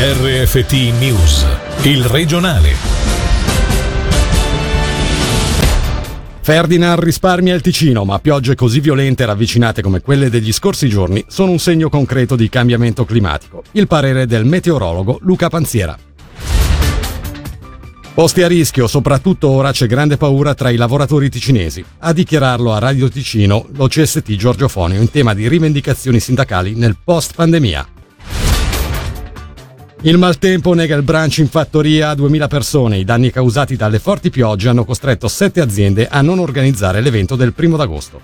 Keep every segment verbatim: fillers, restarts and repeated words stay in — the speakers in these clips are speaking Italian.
R F T News, il regionale. Ferdinand risparmia il Ticino, ma piogge così violente e ravvicinate come quelle degli scorsi giorni sono un segno concreto di cambiamento climatico. Il parere del meteorologo Luca Panziera. Posti a rischio, soprattutto ora c'è grande paura tra i lavoratori ticinesi. A dichiararlo a Radio Ticino l'O C S T Giorgio Fonio in tema di rivendicazioni sindacali nel post-pandemia. Il maltempo nega il brunch in fattoria a duemila persone. I danni causati dalle forti piogge hanno costretto sette aziende a non organizzare l'evento del primo d'agosto.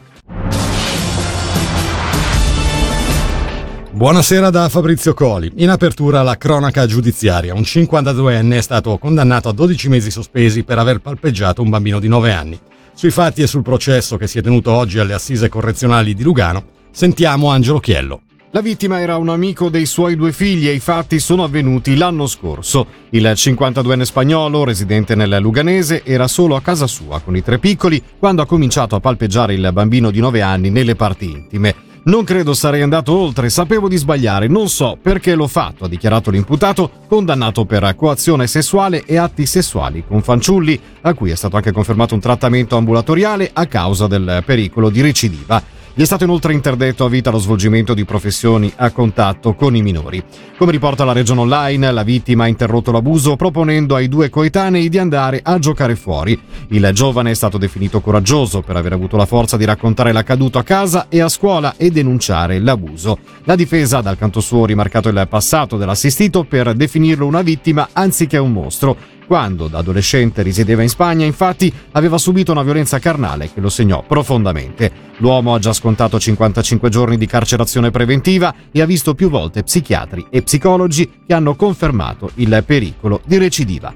Buonasera da Fabrizio Coli. In apertura la cronaca giudiziaria. Un cinquantaduenne è stato condannato a dodici mesi sospesi per aver palpeggiato un bambino di nove anni. Sui fatti e sul processo che si è tenuto oggi alle assise correzionali di Lugano, sentiamo Angelo Chiello. La vittima era un amico dei suoi due figli e i fatti sono avvenuti l'anno scorso. Il cinquantaduenne spagnolo, residente nel Luganese, era solo a casa sua con i tre piccoli quando ha cominciato a palpeggiare il bambino di nove anni nelle parti intime. Non credo sarei andato oltre, sapevo di sbagliare, non so perché l'ho fatto, ha dichiarato l'imputato, condannato per coazione sessuale e atti sessuali con fanciulli, a cui è stato anche confermato un trattamento ambulatoriale a causa del pericolo di recidiva. Gli è stato inoltre interdetto a vita lo svolgimento di professioni a contatto con i minori. Come riporta la Regione Online, la vittima ha interrotto l'abuso proponendo ai due coetanei di andare a giocare fuori. Il giovane è stato definito coraggioso per aver avuto la forza di raccontare l'accaduto a casa e a scuola e denunciare l'abuso. La difesa, dal canto suo, ha rimarcato il passato dell'assistito per definirlo una vittima anziché un mostro. Quando, da adolescente, risiedeva in Spagna, infatti, aveva subito una violenza carnale che lo segnò profondamente. L'uomo ha già scontato cinquantacinque giorni di carcerazione preventiva e ha visto più volte psichiatri e psicologi che hanno confermato il pericolo di recidiva.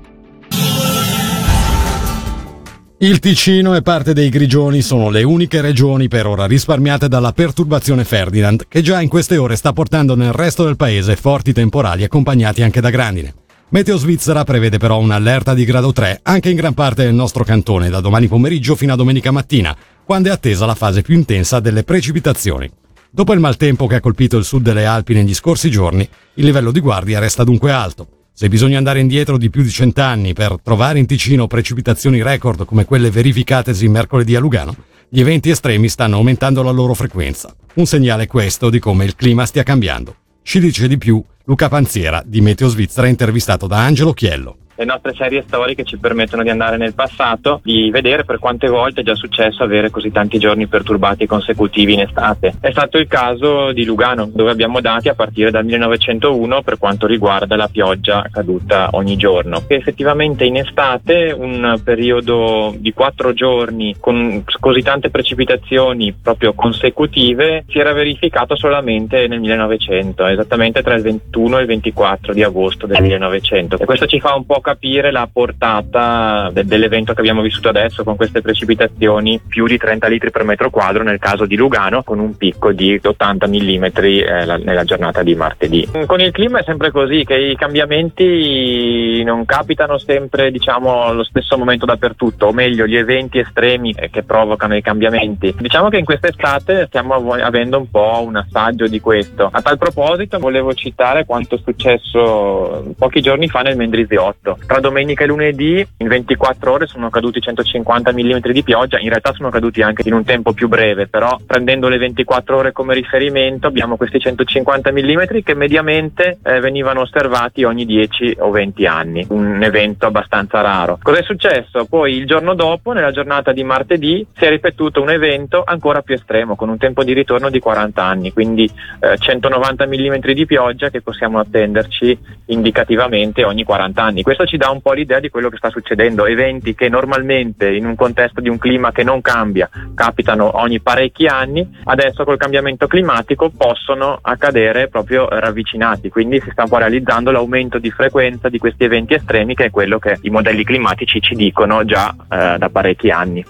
Il Ticino e parte dei Grigioni sono le uniche regioni per ora risparmiate dalla perturbazione Ferdinand, che già in queste ore sta portando nel resto del paese forti temporali accompagnati anche da grandine. Meteo Svizzera prevede però un'allerta di grado tre anche in gran parte del nostro cantone da domani pomeriggio fino a domenica mattina, quando è attesa la fase più intensa delle precipitazioni. Dopo il maltempo che ha colpito il sud delle Alpi negli scorsi giorni, il livello di guardia resta dunque alto. Se bisogna andare indietro di più di cent'anni per trovare in Ticino precipitazioni record come quelle verificatesi mercoledì a Lugano, gli eventi estremi stanno aumentando la loro frequenza. Un segnale questo di come il clima stia cambiando. Ci dice di più Luca Panziera di Meteo Svizzera, intervistato da Angelo Chiello. Le nostre serie storiche ci permettono di andare nel passato, di vedere per quante volte è già successo avere così tanti giorni perturbati consecutivi in estate. È stato il caso di Lugano, dove abbiamo dati a partire dal millenovecentouno per quanto riguarda la pioggia caduta ogni giorno. E effettivamente in estate un periodo di quattro giorni con così tante precipitazioni proprio consecutive si era verificato solamente nel millenovecento, esattamente tra il ventuno e il ventiquattro di agosto del millenovecento. E questo ci fa un po' capire la portata de- dell'evento che abbiamo vissuto adesso, con queste precipitazioni più di trenta litri per metro quadro nel caso di Lugano, con un picco di ottanta millimetri eh, la- nella giornata di martedì. Con il clima è sempre così, che i cambiamenti non capitano sempre, diciamo, allo stesso momento dappertutto, o meglio gli eventi estremi che provocano i cambiamenti. Diciamo che in quest'estate stiamo av- avendo un po' un assaggio di questo. A tal proposito volevo citare quanto è successo pochi giorni fa nel Mendrisiotto. Tra domenica e lunedì in ventiquattro ore sono caduti centocinquanta millimetri di pioggia, in realtà sono caduti anche in un tempo più breve, però prendendo le ventiquattro ore come riferimento abbiamo questi centocinquanta millimetri che mediamente eh, venivano osservati ogni dieci o venti anni, un evento abbastanza raro. Cos'è successo? Poi il giorno dopo, nella giornata di martedì, si è ripetuto un evento ancora più estremo con un tempo di ritorno di quaranta anni, quindi eh, centonovanta millimetri di pioggia che possiamo attenderci indicativamente ogni quaranta anni. Questo ci dà un po' l'idea di quello che sta succedendo, eventi che normalmente in un contesto di un clima che non cambia capitano ogni parecchi anni, adesso col cambiamento climatico possono accadere proprio ravvicinati, quindi si sta un po' realizzando l'aumento di frequenza di questi eventi estremi, che è quello che i modelli climatici ci dicono già eh, da parecchi anni.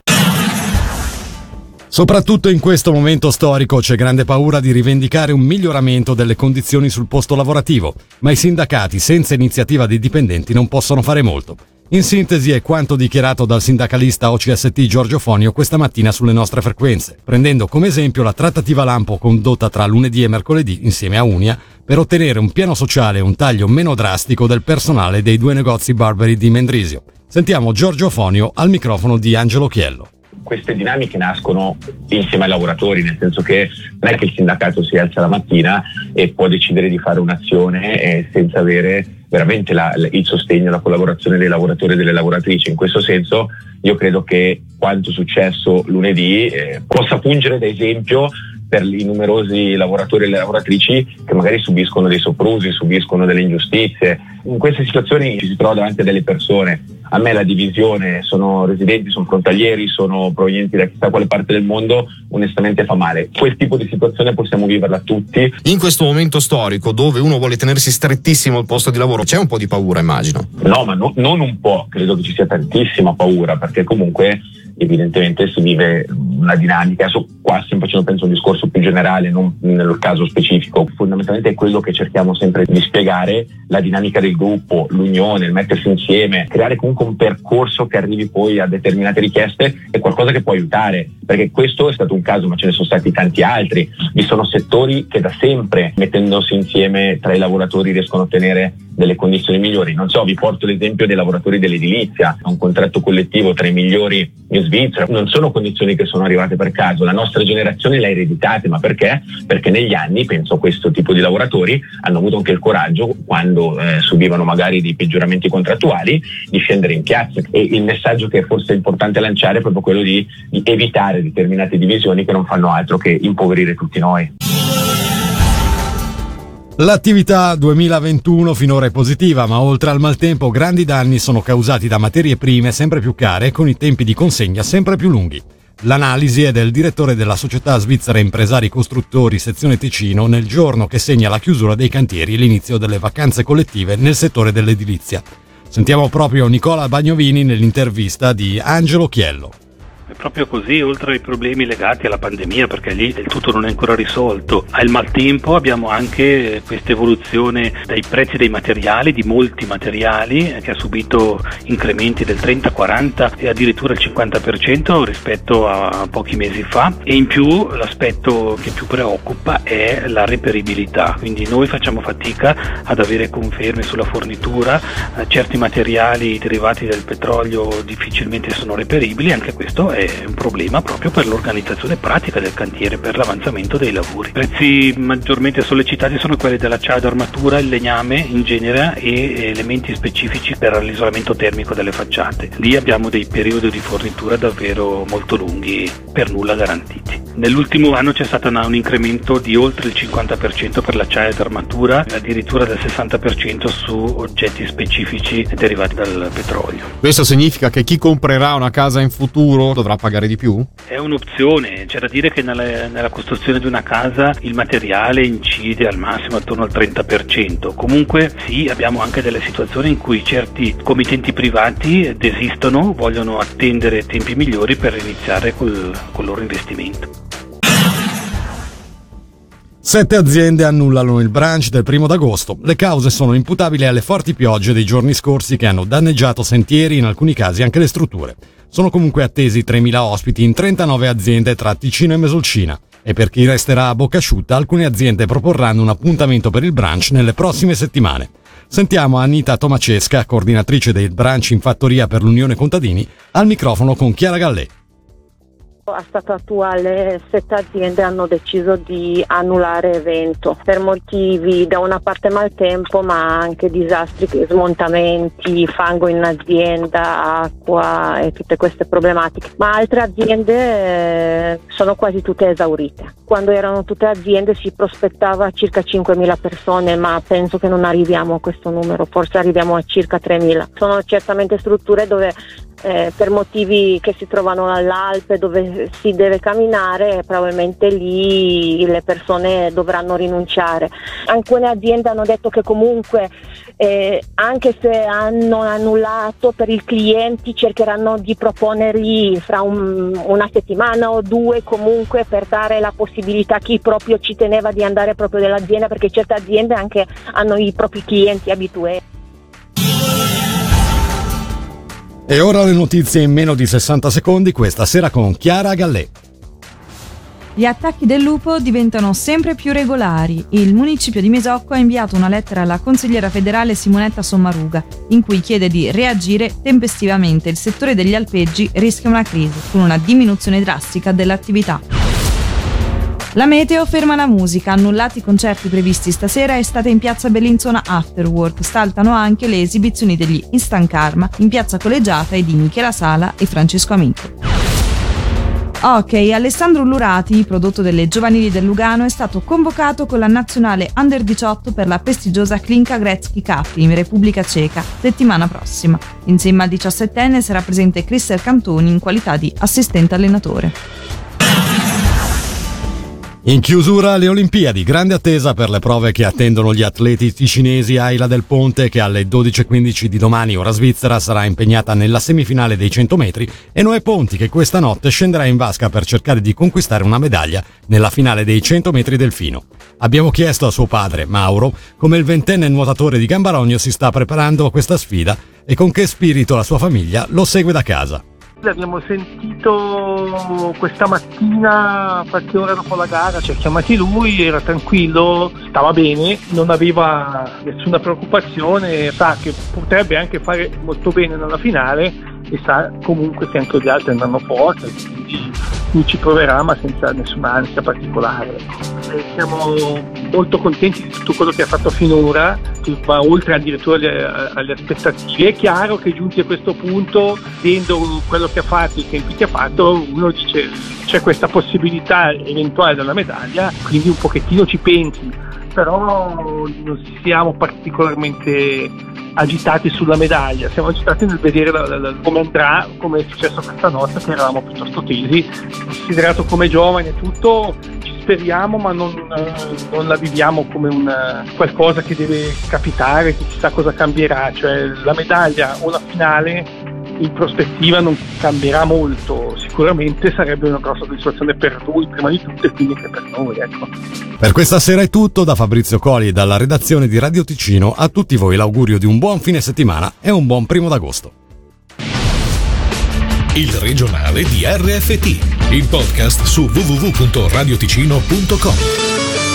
Soprattutto in questo momento storico c'è grande paura di rivendicare un miglioramento delle condizioni sul posto lavorativo, ma i sindacati senza iniziativa dei dipendenti non possono fare molto. In sintesi è quanto dichiarato dal sindacalista O C S T Giorgio Fonio questa mattina sulle nostre frequenze, prendendo come esempio la trattativa lampo condotta tra lunedì e mercoledì insieme a Unia per ottenere un piano sociale e un taglio meno drastico del personale dei due negozi Barberi di Mendrisio. Sentiamo Giorgio Fonio al microfono di Angelo Chiello. Queste dinamiche nascono insieme ai lavoratori, nel senso che non è che il sindacato si alza la mattina e può decidere di fare un'azione senza avere veramente la, il sostegno e la collaborazione dei lavoratori e delle lavoratrici. In questo senso io credo che quanto successo lunedì eh, possa fungere da esempio per i numerosi lavoratori e le lavoratrici che magari subiscono dei soprusi, subiscono delle ingiustizie. In queste situazioni ci si trova davanti a delle persone. A me la divisione, sono residenti, sono frontalieri, sono provenienti da chissà quale parte del mondo, onestamente fa male. Quel tipo di situazione possiamo viverla tutti. In questo momento storico, dove uno vuole tenersi strettissimo al posto di lavoro, c'è un po' di paura, immagino. No, ma no, non un po', credo che ci sia tantissima paura, perché comunque evidentemente si vive una dinamica, su qua stiamo facendo penso un discorso più generale, non nel caso specifico. Fondamentalmente è quello che cerchiamo sempre di spiegare, la dinamica del gruppo, l'unione, il mettersi insieme, creare comunque un percorso che arrivi poi a determinate richieste è qualcosa che può aiutare, perché questo è stato un caso, ma ce ne sono stati tanti altri. Vi sono settori che da sempre, mettendosi insieme tra i lavoratori, riescono a ottenere delle condizioni migliori. Non so, vi porto l'esempio dei lavoratori dell'edilizia, un contratto collettivo tra i migliori in Svizzera. Non sono condizioni che sono arrivate per caso, la nostra generazione le ha ereditate, ma perché? Perché negli anni, penso, questo tipo di lavoratori hanno avuto anche il coraggio, quando eh, subivano magari dei peggioramenti contrattuali, di scendere in piazza. E il messaggio che forse è importante lanciare è proprio quello di, di evitare determinate divisioni che non fanno altro che impoverire tutti noi. L'attività duemilaventuno finora è positiva, ma oltre al maltempo grandi danni sono causati da materie prime sempre più care con i tempi di consegna sempre più lunghi. L'analisi è del direttore della Società Svizzera Impresari Costruttori Sezione Ticino nel giorno che segna la chiusura dei cantieri e l'inizio delle vacanze collettive nel settore dell'edilizia. Sentiamo proprio Nicola Bagnovini nell'intervista di Angelo Chiello. È proprio così, oltre ai problemi legati alla pandemia, perché lì del tutto non è ancora risolto, al maltempo abbiamo anche questa evoluzione dei prezzi dei materiali, di molti materiali, che ha subito incrementi del trenta, quaranta e addirittura il cinquanta per cento rispetto a pochi mesi fa. E in più l'aspetto che più preoccupa è la reperibilità, quindi noi facciamo fatica ad avere conferme sulla fornitura, certi materiali derivati dal petrolio difficilmente sono reperibili, anche questo è è un problema proprio per l'organizzazione pratica del cantiere, per l'avanzamento dei lavori. I prezzi maggiormente sollecitati sono quelli dell'acciaio d'armatura, il legname in genere e elementi specifici per l'isolamento termico delle facciate. Lì abbiamo dei periodi di fornitura davvero molto lunghi, per nulla garantiti. Nell'ultimo anno c'è stato un incremento di oltre il cinquanta per cento per l'acciaio d'armatura, addirittura del sessanta per cento su oggetti specifici derivati dal petrolio. Questo significa che chi comprerà una casa in futuro dovrà pagare di più? È un'opzione, c'è da dire che nella, nella costruzione di una casa il materiale incide al massimo attorno al trenta per cento. Comunque sì, abbiamo anche delle situazioni in cui certi committenti privati desistono, vogliono attendere tempi migliori per iniziare col, col loro investimento. Sette aziende annullano il branch del primo d'agosto. Le cause sono imputabili alle forti piogge dei giorni scorsi che hanno danneggiato sentieri, in alcuni casi anche le strutture. Sono comunque attesi tremila ospiti in trentanove aziende tra Ticino e Mesolcina. E per chi resterà a bocca asciutta, alcune aziende proporranno un appuntamento per il branch nelle prossime settimane. Sentiamo Anita Tomacesca, coordinatrice del branch in fattoria per l'Unione Contadini, al microfono con Chiara Gallè. A stato attuale sette aziende hanno deciso di annullare l'evento per motivi da una parte maltempo, ma anche disastri, smontamenti, fango in azienda, acqua e tutte queste problematiche. Ma altre aziende sono quasi tutte esaurite. Quando erano tutte aziende si prospettava circa cinquemila persone, ma penso che non arriviamo a questo numero, forse arriviamo a circa tremila. Sono certamente strutture dove Eh, per motivi che si trovano all'Alpe, dove si deve camminare, probabilmente lì le persone dovranno rinunciare. Alcune aziende hanno detto che comunque eh, anche se hanno annullato, per i clienti cercheranno di proponergli fra un, una settimana o due, comunque per dare la possibilità a chi proprio ci teneva di andare proprio dell'azienda, perché certe aziende anche hanno i propri clienti abituati. E ora le notizie in meno di sessanta secondi, questa sera con Chiara Gallè. Gli attacchi del lupo diventano sempre più regolari. Il municipio di Mesocco ha inviato una lettera alla consigliera federale Simonetta Sommaruga, in cui chiede di reagire tempestivamente. Il settore degli alpeggi rischia una crisi, con una diminuzione drastica dell'attività. La Meteo ferma la musica, annullati i concerti previsti stasera e estate in piazza Bellinzona Afterwork. Saltano anche le esibizioni degli Instant Karma in piazza Collegiata e di Michela Sala e Francesco Amico. Hockey, Alessandro Lurati, prodotto delle giovanili del Lugano, è stato convocato con la nazionale under diciotto per la prestigiosa Klinka Gretzky Cup in Repubblica Ceca settimana prossima. Insieme al diciassettenne sarà presente Chris Cantoni in qualità di assistente allenatore. In chiusura le Olimpiadi, grande attesa per le prove che attendono gli atleti ticinesi. Ayla del Ponte, che alle dodici e quindici di domani ora svizzera sarà impegnata nella semifinale dei cento metri, e Noè Ponti, che questa notte scenderà in vasca per cercare di conquistare una medaglia nella finale dei cento metri delfino. Abbiamo chiesto a suo padre, Mauro, come il ventenne nuotatore di Gambarogno si sta preparando a questa sfida e con che spirito la sua famiglia lo segue da casa. L'abbiamo sentito questa mattina, qualche ora dopo la gara, ci ha chiamati lui, era tranquillo, stava bene, non aveva nessuna preoccupazione, sa che potrebbe anche fare molto bene nella finale e sa comunque che anche gli altri andranno forte, quindi lui ci proverà ma senza nessuna ansia particolare. E siamo molto contenti di tutto quello che ha fatto finora, che va oltre addirittura alle, alle aspettative. È chiaro che giunti a questo punto, vedendo quello che ha fatto, i tempi che ha fatto, uno dice c'è questa possibilità eventuale della medaglia, quindi un pochettino ci pensi, però non siamo particolarmente agitati sulla medaglia, siamo agitati nel vedere la, la, la, come andrà, come è successo questa notte, che eravamo piuttosto tesi, considerato come giovane tutto. Speriamo, ma non, non la viviamo come una, qualcosa che deve capitare, che chissà cosa cambierà, cioè la medaglia o la finale in prospettiva non cambierà molto, sicuramente sarebbe una grossa soddisfazione per lui prima di tutto e quindi anche per noi. Ecco. Per questa sera è tutto, da Fabrizio Coli e dalla redazione di Radio Ticino a tutti voi l'augurio di un buon fine settimana e un buon primo d'agosto. Il regionale di R F T, il podcast su w w w punto radio ticino punto com.